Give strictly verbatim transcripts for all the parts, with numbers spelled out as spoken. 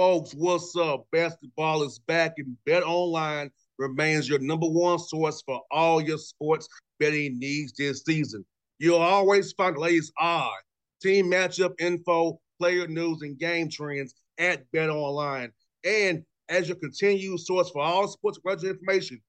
Folks, what's up? Basketball is back, and BetOnline remains your number one source for all your sports betting needs this season. You'll always find the latest odds, team matchup info, player news, and game trends at BetOnline. And as your continued source for all sports-related information,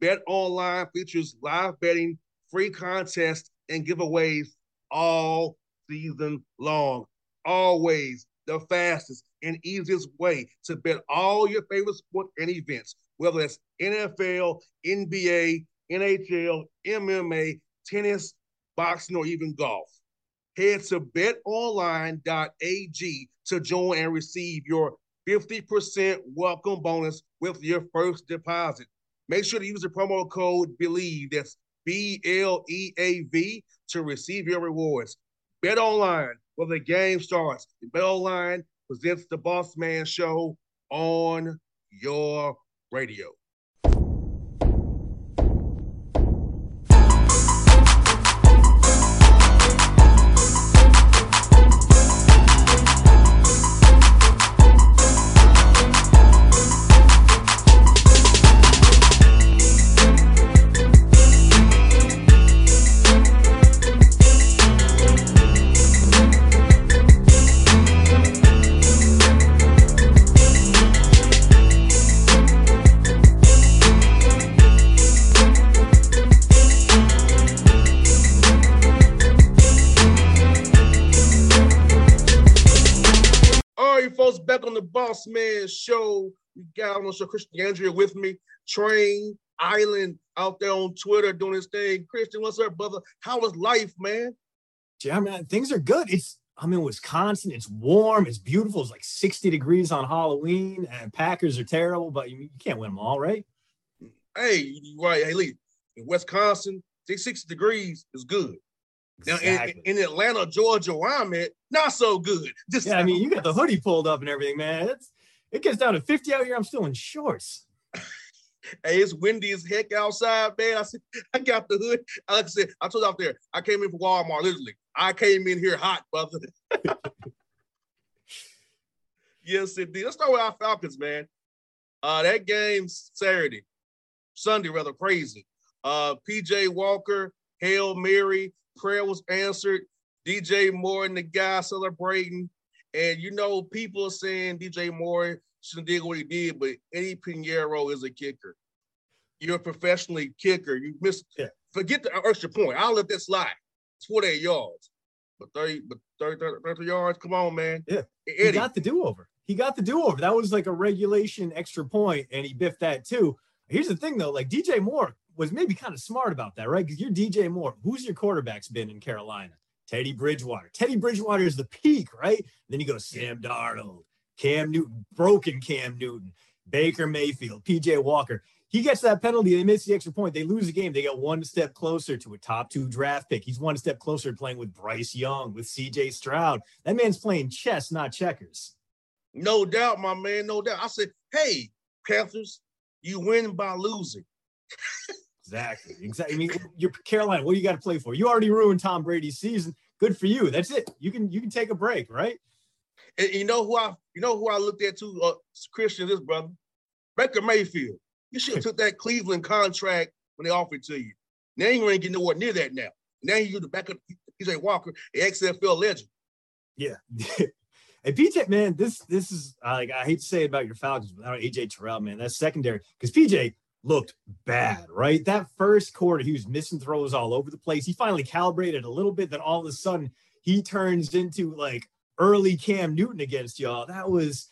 BetOnline features live betting, free contests, and giveaways all season long. Always the fastest and easiest way to bet all your favorite sports and events, whether it's N F L, N B A, N H L, M M A, tennis, boxing, or even golf. Head to bet online dot a g to join and receive your fifty percent welcome bonus with your first deposit. Make sure to use the promo code BELIEVE, that's B L E A V, to receive your rewards. BetOnline, where the game starts. BetOnline presents the Boss Man Show on your radio. Boss Man Show. We got on the show Christian D'Andrea with me. Train Island out there on Twitter doing his thing. Christian, what's up, brother? How is life, man? Yeah, man, things are good. It's I'm in Wisconsin. It's warm. It's beautiful. It's like sixty degrees on Halloween. And Packers are terrible, but you, you can't win them all, right? Hey, right. Hey, Lee, in Wisconsin, sixty degrees is good. Exactly. Now in, in Atlanta, Georgia, where I'm at, not so good. Just yeah, I mean, you got the hoodie pulled up and everything, man. It's, it gets down to fifty out here. I'm still in shorts. Hey, it's windy as heck outside, man. I said, I got the hood. Like I said, I told you out there, I came in from Walmart, literally. I came in here hot, brother. Yes, indeed. Let's start with our Falcons, man. Uh, that game Saturday, Sunday, rather, crazy. Uh, P J Walker, Hail Mary. Prayer was answered. D J Moore and the guy celebrating. And, you know, people are saying D J Moore shouldn't did what he did, but Eddy Piñeiro is a kicker. You're a professional kicker. You missed yeah. Forget the extra point. I'll let that slide. twenty-eight yards. But thirty, but thirty, thirty, thirty yards, come on, man. Yeah. Eddie. He got the do-over. He got the do-over. That was like a regulation extra point, and he biffed that too. Here's the thing, though. Like, D J Moore was maybe kind of smart about that, right? Because you're D J Moore. Who's your quarterback's been in Carolina? Teddy Bridgewater. Teddy Bridgewater is the peak, right? Then you go Sam Darnold, Cam Newton, broken Cam Newton, Baker Mayfield, P J Walker. He gets that penalty. They miss the extra point. They lose the game. They get one step closer to a top two draft pick. He's one step closer to playing with Bryce Young, with C J Stroud. That man's playing chess, not checkers. No doubt, my man. No doubt. I said, hey, Panthers, you win by losing. Exactly. Exactly. I mean, you're Carolina. What do you got to play for? You already ruined Tom Brady's season. Good for you. That's it. You can you can take a break, right? And you know who I you know who I looked at too, uh, Christian, this brother, Baker Mayfield. You should have took that Cleveland contract when they offered it to you. Now you ain't getting nowhere near that now. Now you're the backup. P J Walker, the X F L legend. Yeah. Hey, P J, man, this this is uh, like I hate to say it about your Falcons, but A J Terrell, man, that's secondary because P J looked bad, right? That first quarter, he was missing throws all over the place. He finally calibrated a little bit. Then all of a sudden, he turns into like early Cam Newton against y'all. That was,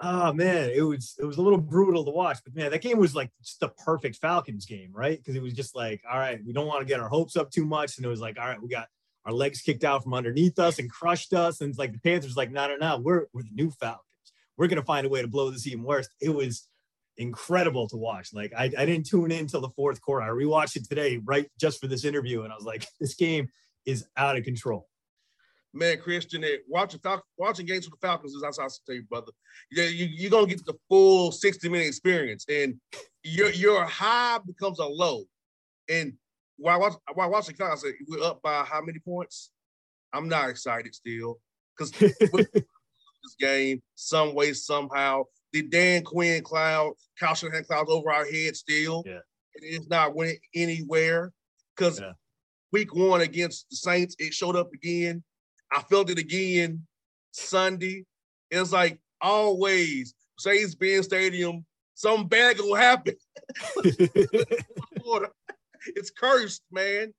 oh man, it was it was a little brutal to watch. But man, that game was like just the perfect Falcons game, right? Because it was just like, all right, we don't want to get our hopes up too much. And it was like, all right, we got our legs kicked out from underneath us and crushed us. And it's like the Panthers, like, no, no, no, we're we're the new Falcons. We're gonna find a way to blow this even worse. It was incredible to watch. Like I, I didn't tune in till the fourth quarter. I rewatched it today, right, just for this interview, and I was like, this game is out of control. Man, Christian, watching Fal- watching games with the Falcons is outside to tell you, brother. You, you, you're gonna get the full sixty minute experience, and your your high becomes a low. And while watching, while watching Falcons, I said, we're up by how many points? I'm not excited still because this game some way, somehow. The Dan Quinn cloud, Kyle Shanahan cloud's over our head still. Yeah. It is not went anywhere because yeah. week one against the Saints, it showed up again. I felt it again Sunday. It's like always, Mercedes-Benz Stadium, something bad will happen. It's cursed, man.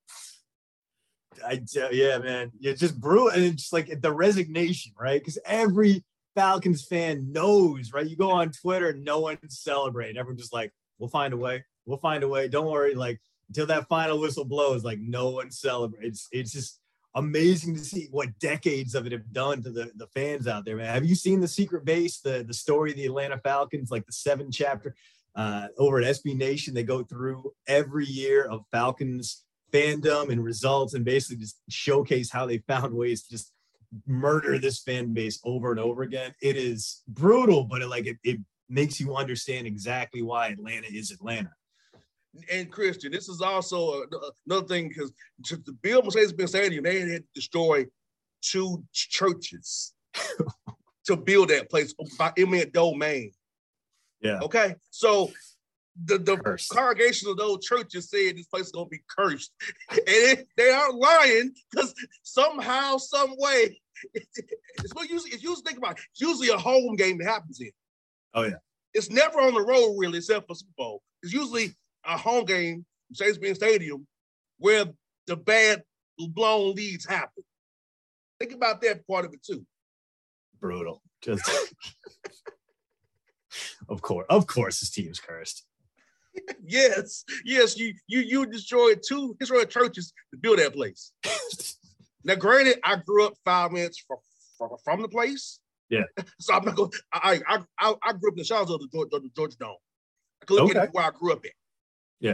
I yeah, man. You just brew and it's just like the resignation, right? Because every Falcons fan knows, right? You go on Twitter, no one's celebrating. Everyone's just like, we'll find a way. We'll find a way. Don't worry. Like until that final whistle blows, like no one celebrates. It's, it's just amazing to see what decades of it have done to the, the fans out there, man. Have you seen The Secret Base, the, the story of the Atlanta Falcons, like the seven chapter uh, over at S B Nation? They go through every year of Falcons fandom and results and basically just showcase how they found ways to just murder this fan base over and over again. It is brutal, but it, like it, it makes you understand exactly why Atlanta is Atlanta. And Christian, this is also another thing because the Bill Mercedes-Benz Stadium, they had to destroy two churches to build that place by eminent domain. Yeah. Okay. So the, the congregation of those churches said this place is going to be cursed. And it, they are lying because somehow, some way, it, it's what usually, it's usually, think about it, it's usually a home game that happens in. Oh, yeah. It's never on the road, really, except for Super Bowl. It's usually a home game, Mercedes-Benz Stadium, where the bad blown leads happen. Think about that part of it too. Brutal. Just of course, of course, this team's cursed. Yes, yes, you you you destroyed two destroyed churches to build that place. Now, granted, I grew up five minutes from from, from the place. Yeah. So I'm not going. I I I, I grew up in the shadows of the Georgia, the Georgia Dome. I could look okay. at where I grew up at. Yeah.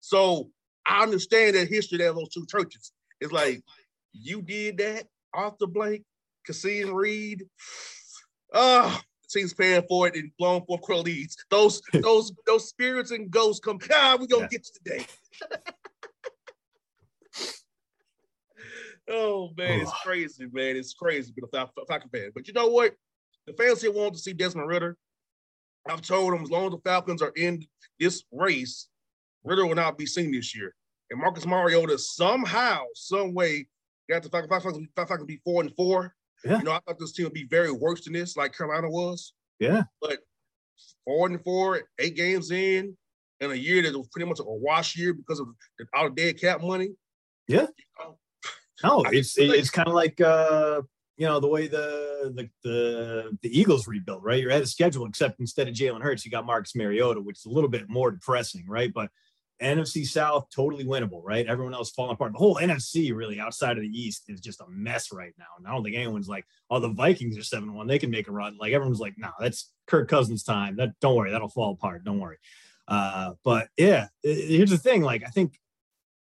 So I understand that history that those two churches. It's like, you did that, Arthur Blank, Cassian Reed. Uh, team's paying for it and blowing for crow leads. Those, those, those spirits and ghosts come, ah, we're going to yeah. get you today. Oh, man, it's crazy, man. It's crazy. But if I, if I can fan. But you know what? The fans here wanted to see Desmond Ridder. I've told them as long as the Falcons are in this race, Ridder will not be seen this year. And Marcus Mariota somehow, some way, got the Falcons to be four and four. Yeah. You know, I thought this team would be very worse than this, like Carolina was. Yeah. But four and four, eight games in, and a year that was pretty much a wash year because of the, all the dead cap money. Yeah. You know, no, it's it, it's kind of like uh, you know, the way the, the the the Eagles rebuilt, right? You're at a schedule, except instead of Jalen Hurts, you got Marcus Mariota, which is a little bit more depressing, right? But N F C South, totally winnable, right? Everyone else falling apart. The whole N F C, really, outside of the East, is just a mess right now. And I don't think anyone's like, oh, the Vikings are seven and one. They can make a run. Like, everyone's like, nah, that's Kirk Cousins' time. That, don't worry. That'll fall apart. Don't worry. Uh, but, yeah, here's the thing. Like, I think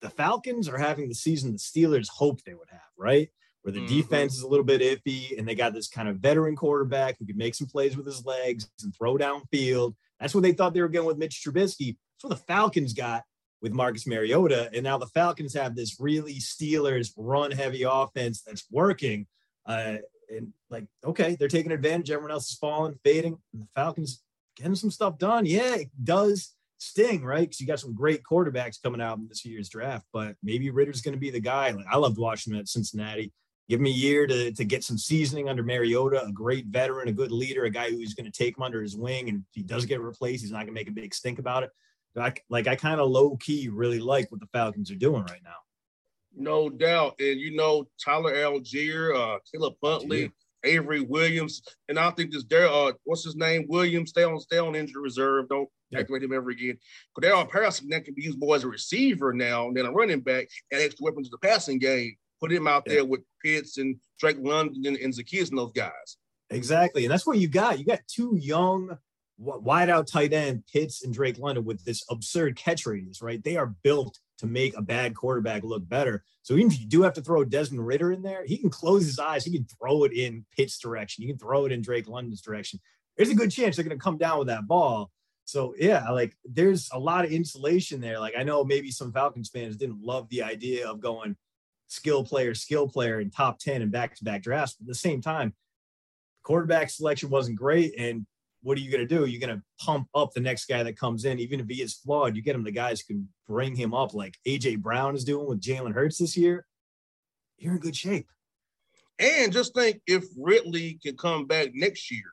the Falcons are having the season the Steelers hoped they would have, right? Where the mm-hmm. defense is a little bit iffy, and they got this kind of veteran quarterback who could make some plays with his legs and throw downfield. That's what they thought they were getting with Mitch Trubisky. That's what the Falcons got with Marcus Mariota. And now the Falcons have this really Steelers run-heavy offense that's working. Uh, and, like, okay, they're taking advantage. Everyone else is falling, fading. And the Falcons getting some stuff done. Yeah, it does sting, right? Because you got some great quarterbacks coming out in this year's draft. But maybe Ridder's going to be the guy. Like, I loved watching him at Cincinnati. Give him a year to, to get some seasoning under Mariota, a great veteran, a good leader, a guy who's going to take him under his wing. And if he does get replaced, he's not going to make a big stink about it. I, like, I kind of low-key really like what the Falcons are doing right now. No doubt. And, you know, Tyler Algier, uh, Caleb Huntley, Algier. Avery Williams, and I think this there. Uh, what's his name? Williams, stay on, stay on injury reserve. Don't yeah. activate him ever again. But there are parasites that can be used more as a receiver now than a running back and extra weapons of the passing game. Put him out yeah. there with Pitts and Drake London and, and Zacchaeus and those guys. Exactly. And that's what you got. You got two young – wide out tight end, Pitts and Drake London with this absurd catch radius, right? They are built to make a bad quarterback look better. So even if you do have to throw Desmond Ridder in there, he can close his eyes. He can throw it in Pitts' direction. He can throw it in Drake London's direction. There's a good chance they're going to come down with that ball. So, yeah, like there's a lot of insulation there. Like I know maybe some Falcons fans didn't love the idea of going skill player, skill player in top ten and back-to-back drafts. But at the same time, quarterback selection wasn't great. And what are you going to do? You're going to pump up the next guy that comes in. Even if he is flawed, you get him the guys who can bring him up, like A J. Brown is doing with Jalen Hurts this year. You're in good shape. And just think, if Ridley can come back next year,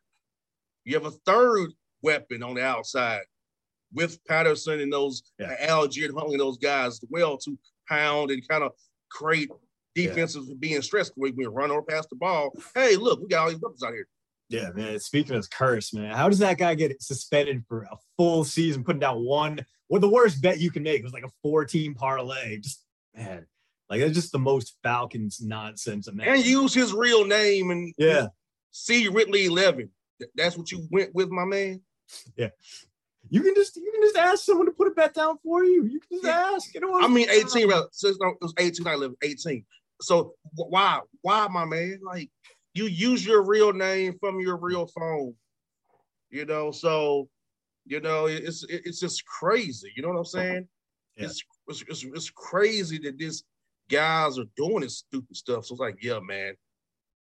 you have a third weapon on the outside with Patterson and those yeah. uh, Algier and Huntley, those guys as well, to pound and kind of create defenses yeah. being stressed the way we run or pass the ball. Hey, look, we got all these weapons out here. Yeah, man. Speaking of curse, man, how does that guy get suspended for a full season, putting down one? Well, the worst bet you can make was like a four-team parlay. Just, man, like that's just the most Falcons nonsense. Imagine. And use his real name and yeah, C. Ridley eleven. That's what you went with, my man. Yeah, you can just you can just ask someone to put a bet down for you. You can just yeah. ask. You know I mean, eighteen. Rather, since it was eighteen, not eleven, eighteen. So why, why, my man? Like, you use your real name from your real phone, you know. So, you know, it's it's just crazy. You know what I'm saying? Yeah. It's, it's it's crazy that these guys are doing this stupid stuff. So it's like, yeah, man,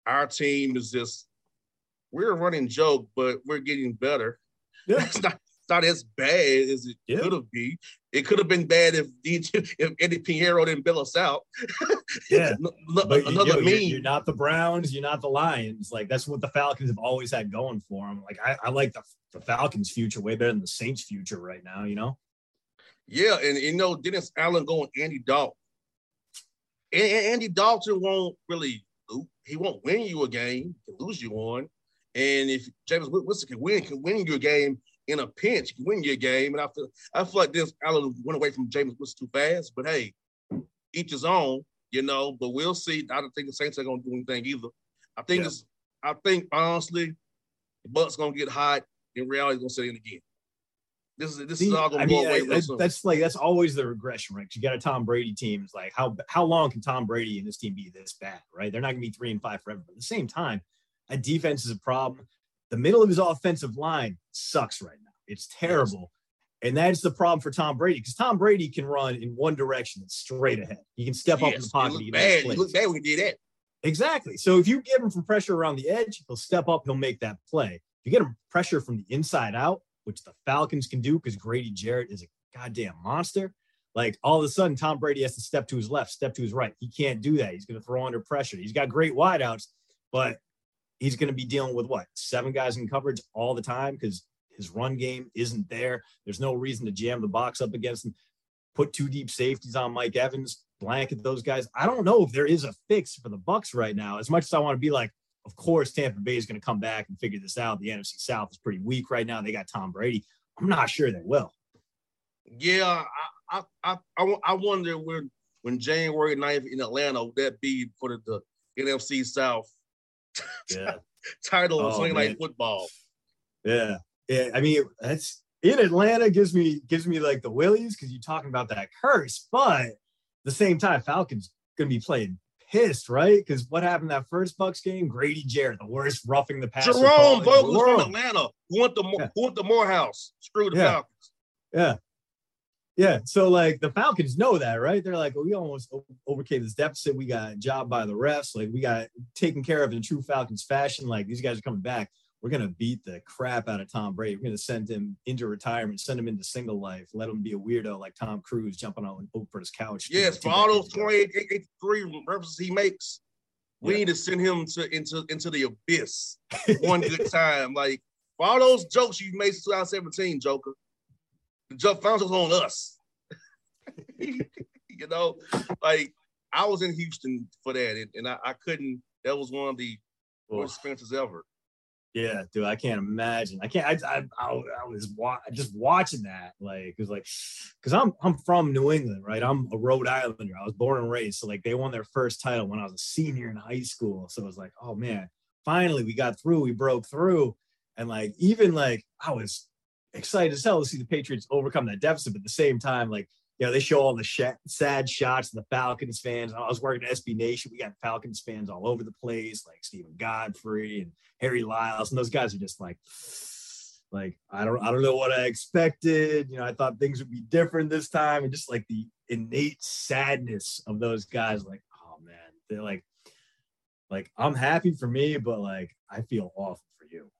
our team is just. We're a running joke, but we're getting better. Yeah. It's not, it's not as bad as it yeah. could have been. It could have been bad if D J, if Eddy Piñeiro didn't bail us out. Yeah, no, no, but another you, meme. You're, you're not the Browns. You're not the Lions. Like, that's what the Falcons have always had going for them. Like, I, I like the, the Falcons' future way better than the Saints' future right now, you know? Yeah, and, you know, Dennis Allen going Andy Dalton. And, and Andy Dalton won't really – he won't win you a game. He can lose you one. And if James Winston can win, can win your game in a pinch, can win your game. And I feel I feel like this Allen went away from James Winston too fast. But hey, each his own, you know. But we'll see. I don't think the Saints are gonna do anything either. I think yeah. it's I think honestly, the Bucks gonna get hot. In reality, gonna sit in again. This is this see, is all gonna I go mean, away. I, real I, soon. That's like that's always the regression, right? You got a Tom Brady team. It's like how how long can Tom Brady and this team be this bad, right? They're not gonna be three and five forever. But at the same time, a defense is a problem. The middle of his offensive line sucks right now. It's terrible. Yes. And that's the problem for Tom Brady, because Tom Brady can run in one direction and straight ahead. He can step yes. up in the pocket. He bad. He looked bad when he did that. Exactly. So if you give him some pressure around the edge, he'll step up. He'll make that play. If you get him pressure from the inside out, which the Falcons can do because Grady Jarrett is a goddamn monster, like all of a sudden Tom Brady has to step to his left, step to his right. He can't do that. He's going to throw under pressure. He's got great wideouts, but he's going to be dealing with what? Seven guys in coverage all the time because his run game isn't there. There's no reason to jam the box up against him. Put two deep safeties on Mike Evans, blanket those guys. I don't know if there is a fix for the Bucs right now. As much as I want to be like, of course, Tampa Bay is going to come back and figure this out. The N F C South is pretty weak right now. They got Tom Brady. I'm not sure they will. Yeah, I I I, I wonder when, when January ninth in Atlanta, would that be for the, the N F C South? Yeah. Title of Sunday Night Football. Yeah. Yeah. I mean, that's in Atlanta gives me gives me like the willies because you're talking about that curse, but at the same time, Falcons gonna be playing pissed, right? Because what happened that first Bucs game? Grady Jarrett, the worst roughing the passer. Jerome Vogel's from Atlanta. Who went to yeah. who went to Morehouse? Screw the yeah. Falcons. Yeah. Yeah. So like the Falcons know that, right? They're like, well, we almost overcame this deficit. We got jobbed by the refs. Like we got taken care of in true Falcons fashion. Like these guys are coming back. We're going to beat the crap out of Tom Brady. We're going to send him into retirement, send him into single life, let him be a weirdo like Tom Cruise jumping on Oprah's couch. Yes. For all those twenty-eight, eighty-three references he makes, we yeah. need to send him to, into, into the abyss one good time. Like for all those jokes you made in two thousand seventeen, Joker, Jeff Fountain's on us. You know, like I was in Houston for that, and, and I, I couldn't. That was one of the worst experiences ever. Yeah, dude, I can't imagine. I can't. I I, I, I was wa- just watching that, like it was like, because I'm I'm from New England, right? I'm a Rhode Islander. I was born and raised, so like they won their first title when I was a senior in high school. So it was like, oh man, finally we got through. We broke through, and like even like I was excited as hell to see the Patriots overcome that deficit, but at the same time, like, you know, they show all the sh- sad shots of the Falcons fans. I was working at S B Nation. We got Falcons fans all over the place, like Stephen Godfrey and Harry Lyles, and those guys are just like, like I don't, I don't know what I expected. You know, I thought things would be different this time, and just like the innate sadness of those guys, like, oh man, they're like, like, I'm happy for me, but, like, I feel awful for you.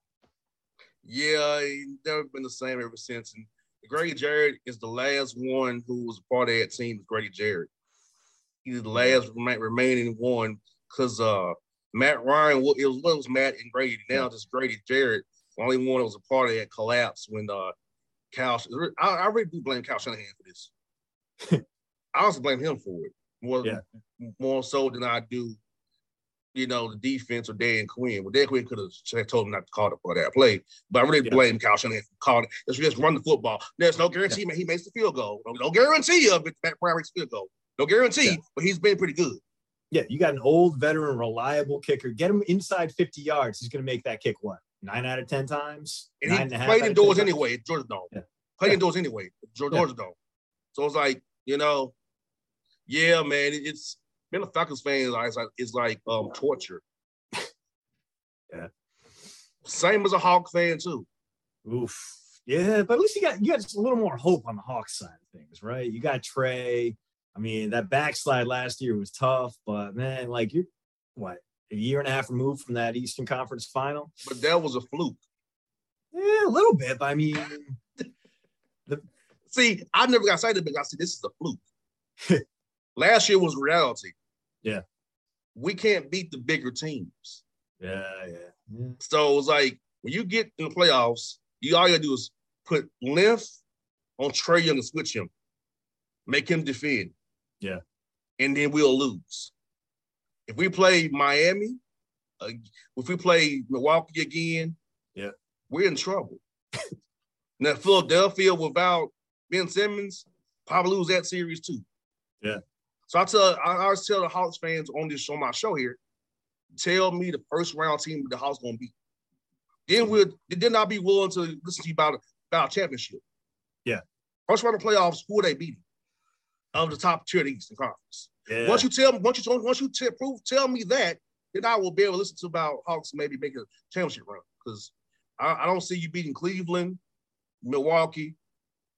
Yeah, he's never been the same ever since. And Grady Jarrett is the last one who was part of that team, Grady Jarrett. He's the last remaining one because uh, Matt Ryan, it was, it was Matt and Grady. Now just Grady Jarrett, the only one that was a part of that collapse when uh, Kyle – I, I really do blame Kyle Shanahan for this. I also blame him for it more, yeah. more so than I do, you know, the defense or Dan Quinn. Well, Dan Quinn could have told him not to call the play that play, but I really yeah. blame Kyle Shanahan for calling it. Let's just run the football. There's no guarantee yeah. man, he makes the field goal. No, no guarantee of it. Matt Ryan makes the field goal. No guarantee, yeah. but he's been pretty good. Yeah, you got an old, veteran, reliable kicker. Get him inside fifty yards. He's going to make that kick, what, nine out of ten times? And he played indoors anyway at Georgia Dome. Yeah. Played yeah. indoors anyway at Georgia yeah. Dome. So it's like, you know, yeah, man, it's being a Falcons fan is like, it's like um, torture. yeah. Same as a Hawk fan, too. Oof. Yeah, but at least you got you got just a little more hope on the Hawks side of things, right? You got Trae. I mean, that backslide last year was tough, but, man, like, you're, what, a year and a half removed from that Eastern Conference final? But that was a fluke. Yeah, a little bit. But I mean, the, see, I never got cited because I said this is a fluke. Last year was reality. Yeah. We can't beat the bigger teams. Yeah, yeah, yeah. So, it's like, when you get in the playoffs, you all you got to do is put length on Trae Young and switch him. Make him defend. Yeah. And then we'll lose. If we play Miami, uh, if we play Milwaukee again, yeah, we're in trouble. Now, Philadelphia without Ben Simmons, probably lose that series too. Yeah. So I tell, I always tell the Hawks fans on this show, my show here, tell me the first round team the Hawks going to be. Then we'll, then I'll be willing to listen to you about, about championship. Yeah. First round of playoffs, who are they beating? Of the top tier of the Eastern Conference. Yeah. Once you tell me, once you once you t- prove, tell me that, then I will be able to listen to about Hawks maybe making a championship run. Because I, I don't see you beating Cleveland, Milwaukee,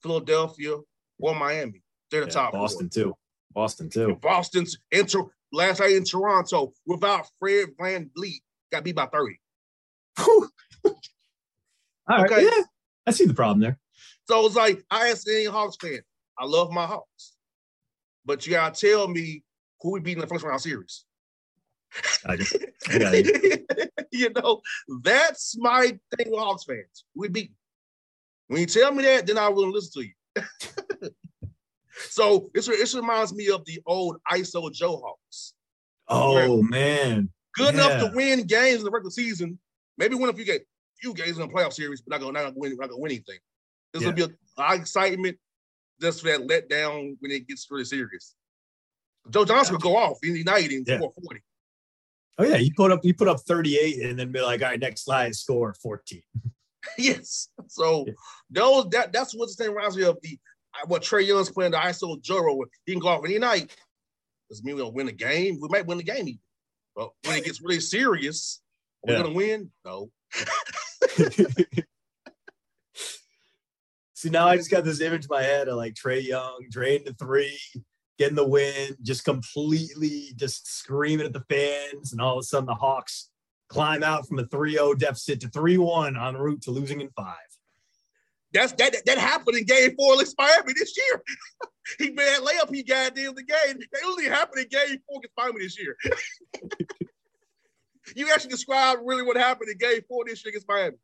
Philadelphia, or Miami. They're the yeah, top. Boston four. too. Boston too. Boston's inter- last night in Toronto without Fred VanVleet got beat by thirty. All right. Okay? Yeah. I see the problem there. So it's like I asked any Hawks fan. I love my Hawks. But you got to tell me who we beat in the first round series. I just, I got you. You know, that's my thing with Hawks fans. We beat. When you tell me that, then I will listen to you. So it's, it reminds me of the old I S O Joe Hawks. Oh, man. Good yeah. enough to win games in the regular season. Maybe win a few games, few games in the playoff series, but not going to win, not gonna win anything. This yeah. will be a lot of excitement. Just for that letdown when it gets really serious. Joe Johnson would go off in the night in yeah. four forty. Oh, yeah. He put up he put up thirty-eight and then be like, all right, next slide, score fourteen. Yes. So yeah. those that that's what the thing reminds me of the what Trae Young's playing the I S O Juro. He can go off any night. Doesn't mean we're gonna win a game. We might win the game even. But when it gets really serious, are yeah. we gonna win? No. See, now I just got this image in my head of, like, Trae Young draining the three, getting the win, just completely just screaming at the fans, and all of a sudden the Hawks climb out from a three oh deficit to three one en route to losing in five. That's That that happened in game four against Miami this year. He made that layup he got at the end of the game. That only happened in game four against Miami this year. You actually described really what happened in game four this year against Miami.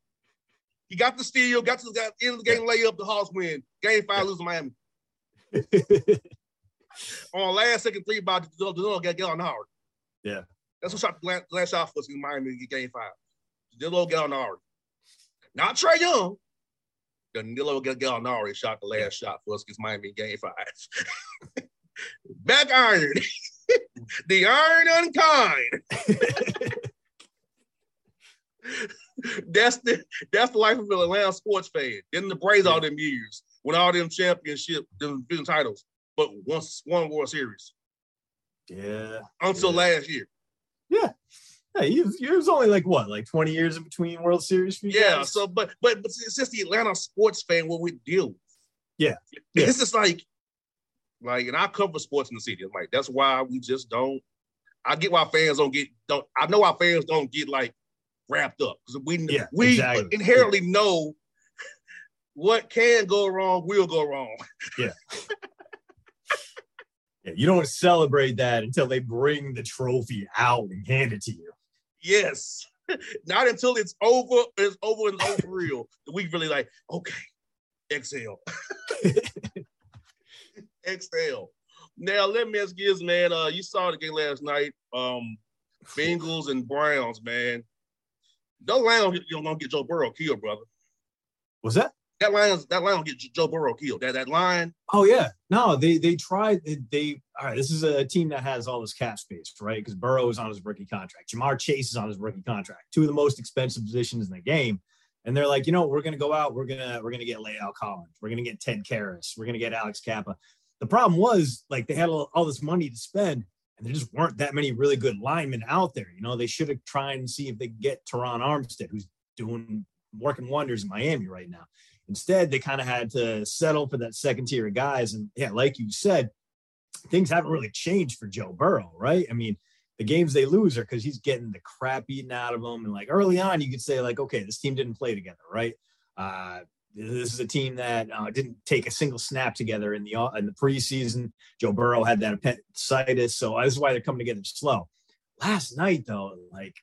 He got the steal, got to the end of the game layup, the Hawks win. Game five, lose to Miami. On last second three, by Danilo got on Howard. Yeah. That's what shot last, last shot was in Miami in game five. Danilo got on Howard. Not Trae Young. Danilo Gallinari shot the last shot for us against Miami in game five. Back iron. The iron unkind. That's the that's the life of an Atlanta sports fan. Didn't the Braves all them years, won all them championship, them division titles, but once won World Series. Yeah. Until yeah. last year. Yeah. Yeah. It was only like what, like twenty years in between World Series for you Yeah. guys? So, but but but since the Atlanta sports fan, what we deal with. Yeah. yeah. It's just like, like, and I cover sports in the city. Like that's why we just don't. I get why fans don't get don't. I know why fans don't get like wrapped up because we yeah, we exactly. inherently yeah. know what can go wrong will go wrong. Yeah. yeah. You don't celebrate that until they bring the trophy out and hand it to you. Yes. Not until it's over. It's over and over real. We really like okay. Exhale. Exhale. Now, let me ask you this, man. Uh, you saw the game last night, um, Bengals and Browns, man. Those Lions don't gonna get Joe Burrow killed, brother. What's that? That Lions, that Lions get Joe Burrow killed. That that line. Oh yeah, no, they they tried. They, they all right. This is a team that has all this cap space, right? Because Burrow is on his rookie contract. Jamar Chase is on his rookie contract. Two of the most expensive positions in the game. And they're like, you know, we're gonna go out. We're gonna we're gonna get La'el Collins. We're gonna get Ted Karras. We're gonna get Alex Kappa. The problem was, like, they had all, all this money to spend, and there just weren't that many really good linemen out there. You know, they should have tried and see if they could get Teron Armstead, who's doing working wonders in Miami right now. Instead, they kind of had to settle for that second tier of guys. And, yeah, like you said, things haven't really changed for Joe Burrow, right? I mean, the games they lose are because he's getting the crap eaten out of him. And, like, early on, you could say, like, okay, this team didn't play together, right? Uh This is a team that uh, didn't take a single snap together in the in the preseason. Joe Burrow had that appendicitis, so that's why they're coming together slow. Last night, though, like,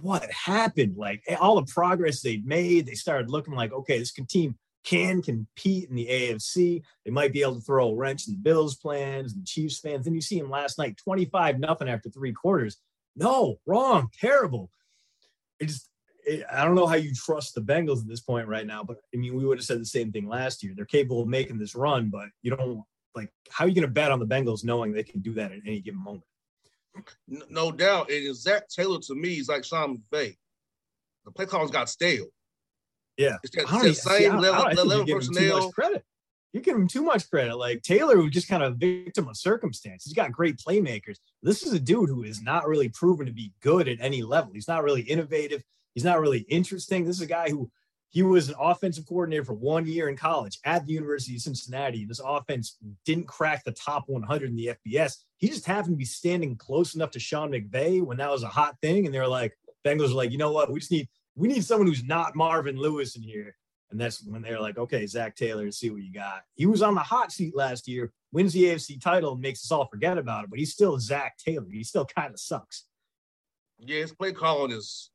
what happened? Like, all the progress they'd made, they started looking like, okay, this team can compete in the A F C. They might be able to throw a wrench in the Bills' plans and Chiefs' fans. Then you see them last night, twenty-five nothing after three quarters. No, wrong, terrible. It just – I don't know how you trust the Bengals at this point right now, but I mean, we would have said the same thing last year. They're capable of making this run, but you don't like, how are you going to bet on the Bengals knowing they can do that at any given moment? No, no doubt. It is Zach Taylor to me. He's like Sean McVay. The play calls got stale. Yeah. It's that, it's that same see, level, level you personnel. You give him too much credit. Like Taylor was just kind of a victim of circumstance. He's got great playmakers. This is a dude who is not really proven to be good at any level. He's not really innovative. He's not really interesting. This is a guy who he was an offensive coordinator for one year in college at the University of Cincinnati. And this offense didn't crack the top one hundred in the F B S. He just happened to be standing close enough to Sean McVay when that was a hot thing. And they're like, Bengals are like, you know what? We just need, we need someone who's not Marvin Lewis in here. And that's when they're like, okay, Zach Taylor, see what you got. He was on the hot seat last year, wins the A F C title, makes us all forget about it, but he's still Zach Taylor. He still kind of sucks. Yeah, his play calling is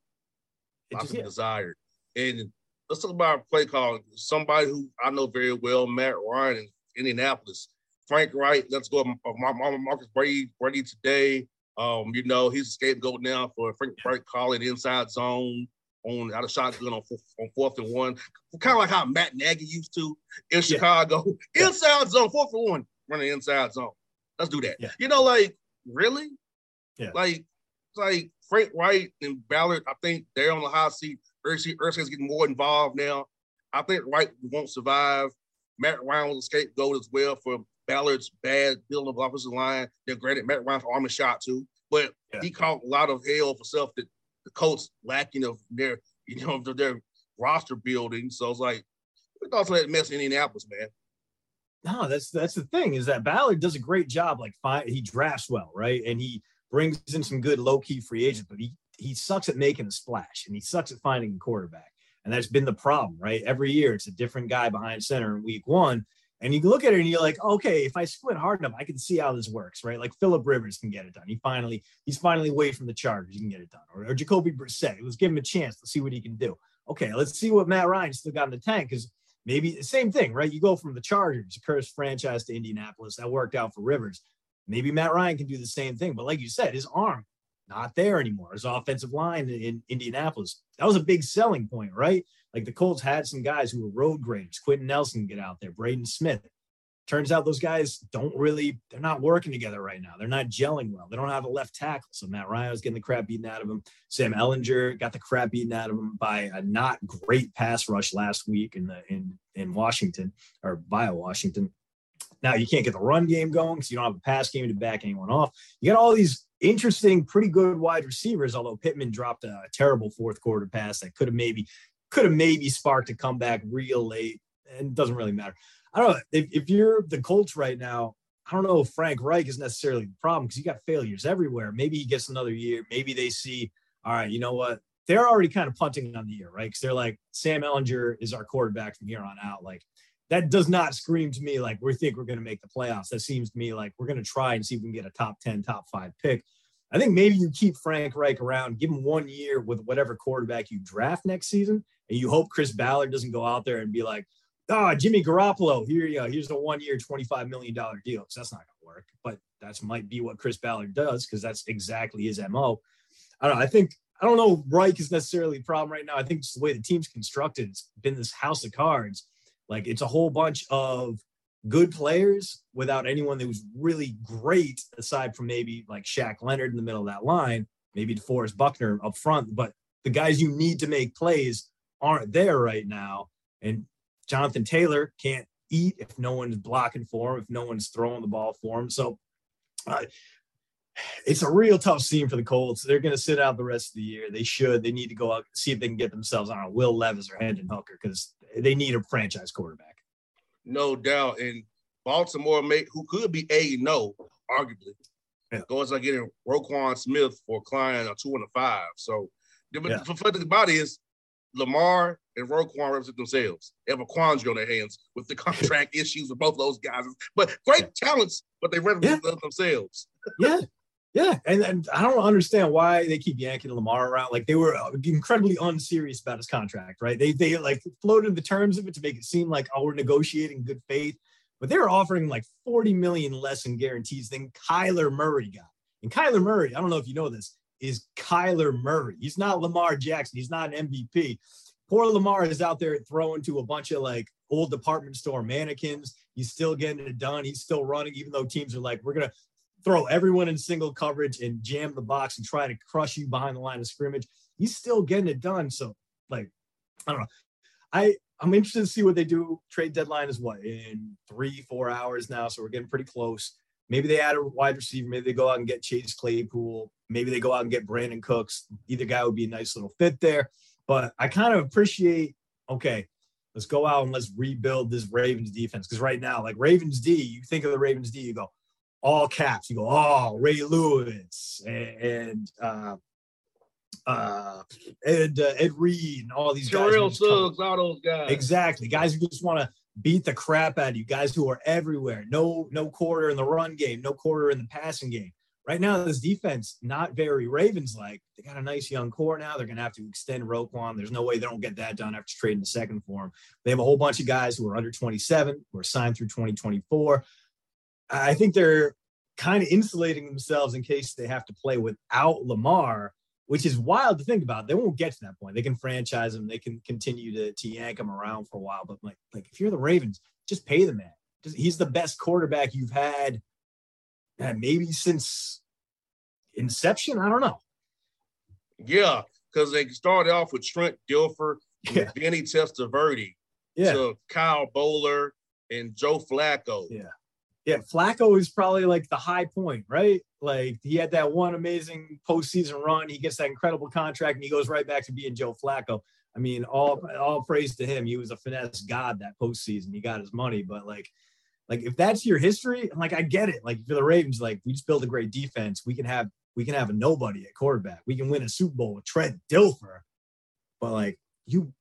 lots of desired. And let's talk about play calling. Somebody who I know very well, Matt Ryan in Indianapolis. Frank Wright, let's go. Marcus Brady, Brady today. Um, you know, he's a scapegoat now for Frank Wright calling inside zone on out of shotgun on, on fourth and one. Kind of like how Matt Nagy used to in Chicago. Yeah. Inside zone, fourth and one, running inside zone. Let's do that. Yeah. You know, like, really? Yeah. Like, like, Frank Wright and Ballard, I think they're on the hot seat. Erskine is getting more involved now. I think Wright won't survive. Matt Ryan was a scapegoat as well for Ballard's bad building of the offensive line. Then granted, Matt Ryan for arm and shot too, but yeah. he caught a lot of hell for self that the Colts lacking of their, you know, their roster building. So it's like we also had a mess in Indianapolis, man. No, that's that's the thing is that Ballard does a great job. Like fine, he drafts well, right, and he brings in some good low-key free agents, but he he sucks at making a splash, and he sucks at finding a quarterback. And that's been the problem, right? Every year, it's a different guy behind center in week one. And you look at it, and you're like, okay, if I squint hard enough, I can see how this works, right? Like Phillip Rivers can get it done. He finally He's finally away from the Chargers. He can get it done. Or, or Jacoby Brissett. Let's give him a chance. Let's see what he can do. Okay, let's see what Matt Ryan still got in the tank because maybe the same thing, right? You go from the Chargers, a cursed franchise, to Indianapolis. That worked out for Rivers. Maybe Matt Ryan can do the same thing. But like you said, his arm, not there anymore. His offensive line in, in Indianapolis, that was a big selling point, right? Like the Colts had some guys who were road graders. Quentin Nelson get out there, Braden Smith. Turns out those guys don't really, they're not working together right now. They're not gelling well. They don't have a left tackle. So Matt Ryan was getting the crap beaten out of him. Sam Ellinger got the crap beaten out of him by a not great pass rush last week in the in, in Washington or by Washington. Now you can't get the run game going because you don't have a pass game to back anyone off. You got all these interesting, pretty good wide receivers, although Pittman dropped a terrible fourth quarter pass that could have maybe could have maybe sparked a comeback real late. And it doesn't really matter. I don't know. If, if you're the Colts right now, I don't know if Frank Reich is necessarily the problem because you got failures everywhere. Maybe he gets another year. Maybe they see, all right, you know what? They're already kind of punting on the year, right? Because they're like, Sam Ellinger is our quarterback from here on out. Like, that does not scream to me like we think we're going to make the playoffs. That seems to me like we're going to try and see if we can get a top ten, top five pick. I think maybe you keep Frank Reich around, give him one year with whatever quarterback you draft next season, and you hope Chris Ballard doesn't go out there and be like, oh, Jimmy Garoppolo, here you go. Here's a one-year, twenty-five million dollars deal. So that's not going to work, but that's might be what Chris Ballard does because that's exactly his M O. I don't know. I think I don't know Reich is necessarily the problem right now. I think just the way the team's constructed, it's been this house of cards. Like, it's a whole bunch of good players without anyone that was really great aside from maybe like Shaq Leonard in the middle of that line, maybe DeForest Buckner up front, but the guys you need to make plays aren't there right now. And Jonathan Taylor can't eat if no one's blocking for him, if no one's throwing the ball for him. So uh, it's a real tough scene for the Colts. They're going to sit out the rest of the year. They should. They need to go out and see if they can get themselves on Will Levis or Hendon Hooker because they need a franchise quarterback. No doubt. And Baltimore, may, who could be a no, arguably, yeah. goes like getting Roquan Smith for Klein a two and a five. So the yeah. funny about it is Lamar and Roquan represent themselves. They have a quandary on their hands with the contract issues with both those guys. But great yeah. talents, but they represent yeah. themselves. yeah. Yeah. And, and I don't understand why they keep yanking Lamar around. Like, they were incredibly unserious about his contract, right? They, they like floated the terms of it to make it seem like, oh, we're negotiating good faith, but they were offering like forty million less in guarantees than Kyler Murray got. And Kyler Murray, I don't know if you know this, is Kyler Murray. He's not Lamar Jackson. He's not an M V P. Poor Lamar is out there throwing to a bunch of like old department store mannequins. He's still getting it done. He's still running, even though teams are like, we're going to throw everyone in single coverage and jam the box and try to crush you behind the line of scrimmage. He's still getting it done. So, like, I don't know. I, I'm interested to see what they do. Trade deadline is what, in three, four hours now. So we're getting pretty close. Maybe they add a wide receiver. Maybe they go out and get Chase Claypool. Maybe they go out and get Brandon Cooks. Either guy would be a nice little fit there. But I kind of appreciate, okay, let's go out and let's rebuild this Ravens defense. Because right now, like, Ravens D, you think of the Ravens D, you go, all caps. You go, oh, Ray Lewis and and uh, uh, Ed, uh, Ed Reed and all these guys. Jarrell Suggs, all those guys. Exactly. Guys who just want to beat the crap out of you. Guys who are everywhere. No, no quarter in the run game. No quarter in the passing game. Right now, this defense, not very Ravens-like. They got a nice young core now. They're going to have to extend Roquan. There's no way they don't get that done after trading the second for him. They have a whole bunch of guys who are under twenty-seven, who are signed through twenty twenty-four. I think they're kind of insulating themselves in case they have to play without Lamar, which is wild to think about. They won't get to that point. They can franchise him. They can continue to, to yank him around for a while. But, like, like if you're the Ravens, just pay the man. Just, he's the best quarterback you've had man, maybe since inception. I don't know. Yeah, because they started off with Trent Dilfer and yeah. Vinny Testaverde yeah. to Kyle Bowler and Joe Flacco. Yeah. Yeah, Flacco is probably like the high point, right? Like, he had that one amazing postseason run. He gets that incredible contract, and he goes right back to being Joe Flacco. I mean, all all praise to him. He was a finesse god that postseason. He got his money. But, like, like if that's your history, I'm like, I get it. Like, for the Ravens, like, we just build a great defense. We can have we can have a nobody at quarterback. We can win a Super Bowl with Trent Dilfer. But, like, you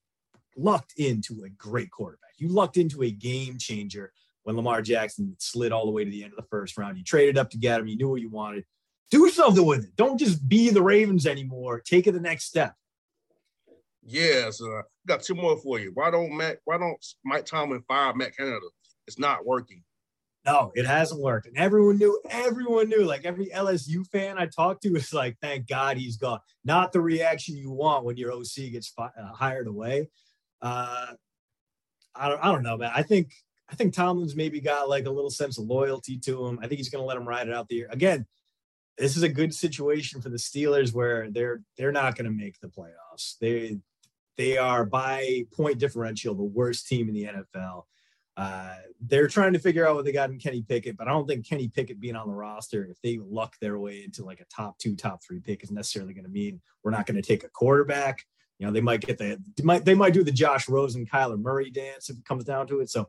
lucked into a great quarterback. You lucked into a game changer. When Lamar Jackson slid all the way to the end of the first round, you traded up to get him. You knew what you wanted. Do something with it. Don't just be the Ravens anymore. Take it the next step. Yeah, so I got two more for you. Why don't Matt? Why don't Mike Tomlin fire Matt Canada? It's not working. No, it hasn't worked. And everyone knew. Everyone knew. Like, every L S U fan I talked to was like, "Thank God he's gone." Not the reaction you want when your O C gets fi- uh, hired away. Uh, I don't. I don't know, man. I think. I think Tomlin's maybe got like a little sense of loyalty to him. I think he's going to let him ride it out the year. Again, this is a good situation for the Steelers where they're they're not going to make the playoffs. They they are by point differential the worst team in the N F L. Uh, they're trying to figure out what they got in Kenny Pickett, but I don't think Kenny Pickett being on the roster, if they luck their way into like a top two, top three pick, is necessarily going to mean we're not going to take a quarterback. You know, they might get the they might they might do the Josh Rosen, Kyler Murray dance if it comes down to it. So.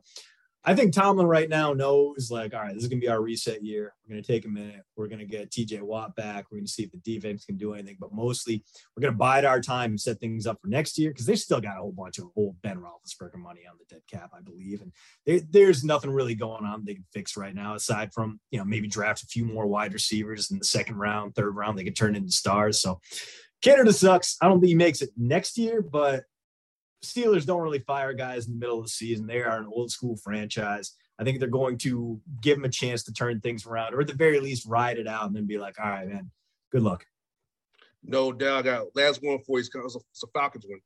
I think Tomlin right now knows, like, all right, this is going to be our reset year. We're going to take a minute. We're going to get T J Watt back. We're going to see if the defense can do anything. But mostly, we're going to bide our time and set things up for next year, because they still got a whole bunch of old Ben Roethlisberger money on the dead cap, I believe. And they, there's nothing really going on they can fix right now, aside from, you know, maybe draft a few more wide receivers in the second round, third round. They could turn into stars. So Canada sucks. I don't think he makes it next year, but Steelers don't really fire guys in the middle of the season. They are an old school franchise. I think they're going to give them a chance to turn things around, or at the very least ride it out and then be like, all right, man, good luck. No doubt. I got last one for you. It's a, it's a Falcons one.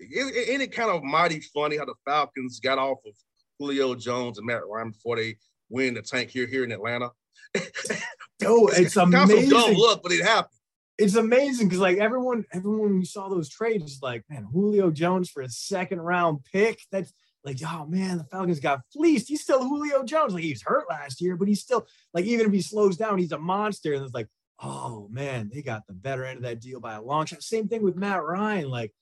Isn't it kind of mighty funny how the Falcons got off of Julio Jones and Matt Ryan before they win the tank here, here in Atlanta? Oh, it's, it's amazing. Dumb luck, but it happened. It's amazing because, like, everyone, everyone we saw those trades is like, man, Julio Jones for a second round pick. That's like, oh man, the Falcons got fleeced. He's still Julio Jones. Like, he was hurt last year, but he's still, like, even if he slows down, he's a monster. And it's like, oh man, they got the better end of that deal by a long shot. Same thing with Matt Ryan. Like,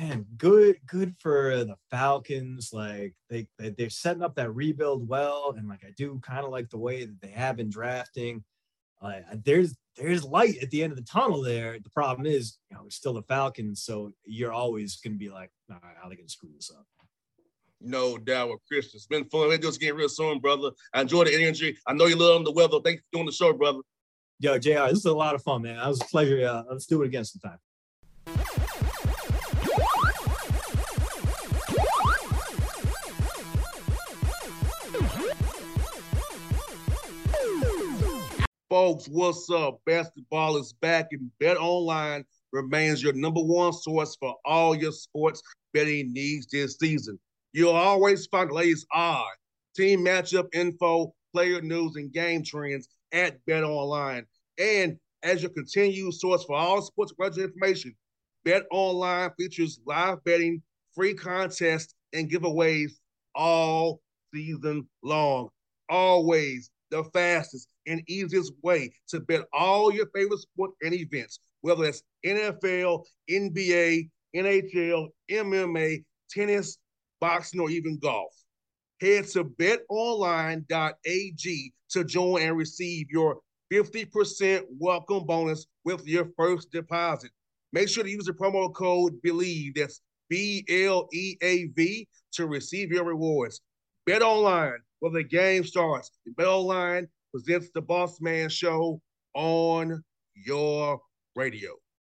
man, good, good for the Falcons. Like, they, they they're setting up that rebuild well, and like I do kind of like the way that they have been drafting. Like, there's there's light at the end of the tunnel there. The problem is, you know, it's still the Falcons, so you're always going to be like, all right, how are they going to screw this up? No doubt with Christian. It's been fun. We're just getting real soon, brother. I enjoy the energy. I know you love the weather. Thanks for doing the show, brother. Yo, J R, this is a lot of fun, man. It was a pleasure. Uh, let's do it again sometime. Folks, what's up? Basketball is back, and BetOnline remains your number one source for all your sports betting needs this season. You'll always find the latest odds, team matchup info, player news, and game trends at BetOnline. And as your continued source for all sports related information, BetOnline features live betting, free contests, and giveaways all season long. Always the fastest and easiest way to bet all your favorite sports and events, whether it's N F L, N B A, N H L, M M A, tennis, boxing, or even golf. Head to bet online dot a g to join and receive your fifty percent welcome bonus with your first deposit. Make sure to use the promo code BELIEVE, that's B L E A V, to receive your rewards. Bet Online, where the game starts. Bet Online presents the Boss Man Show on your radio.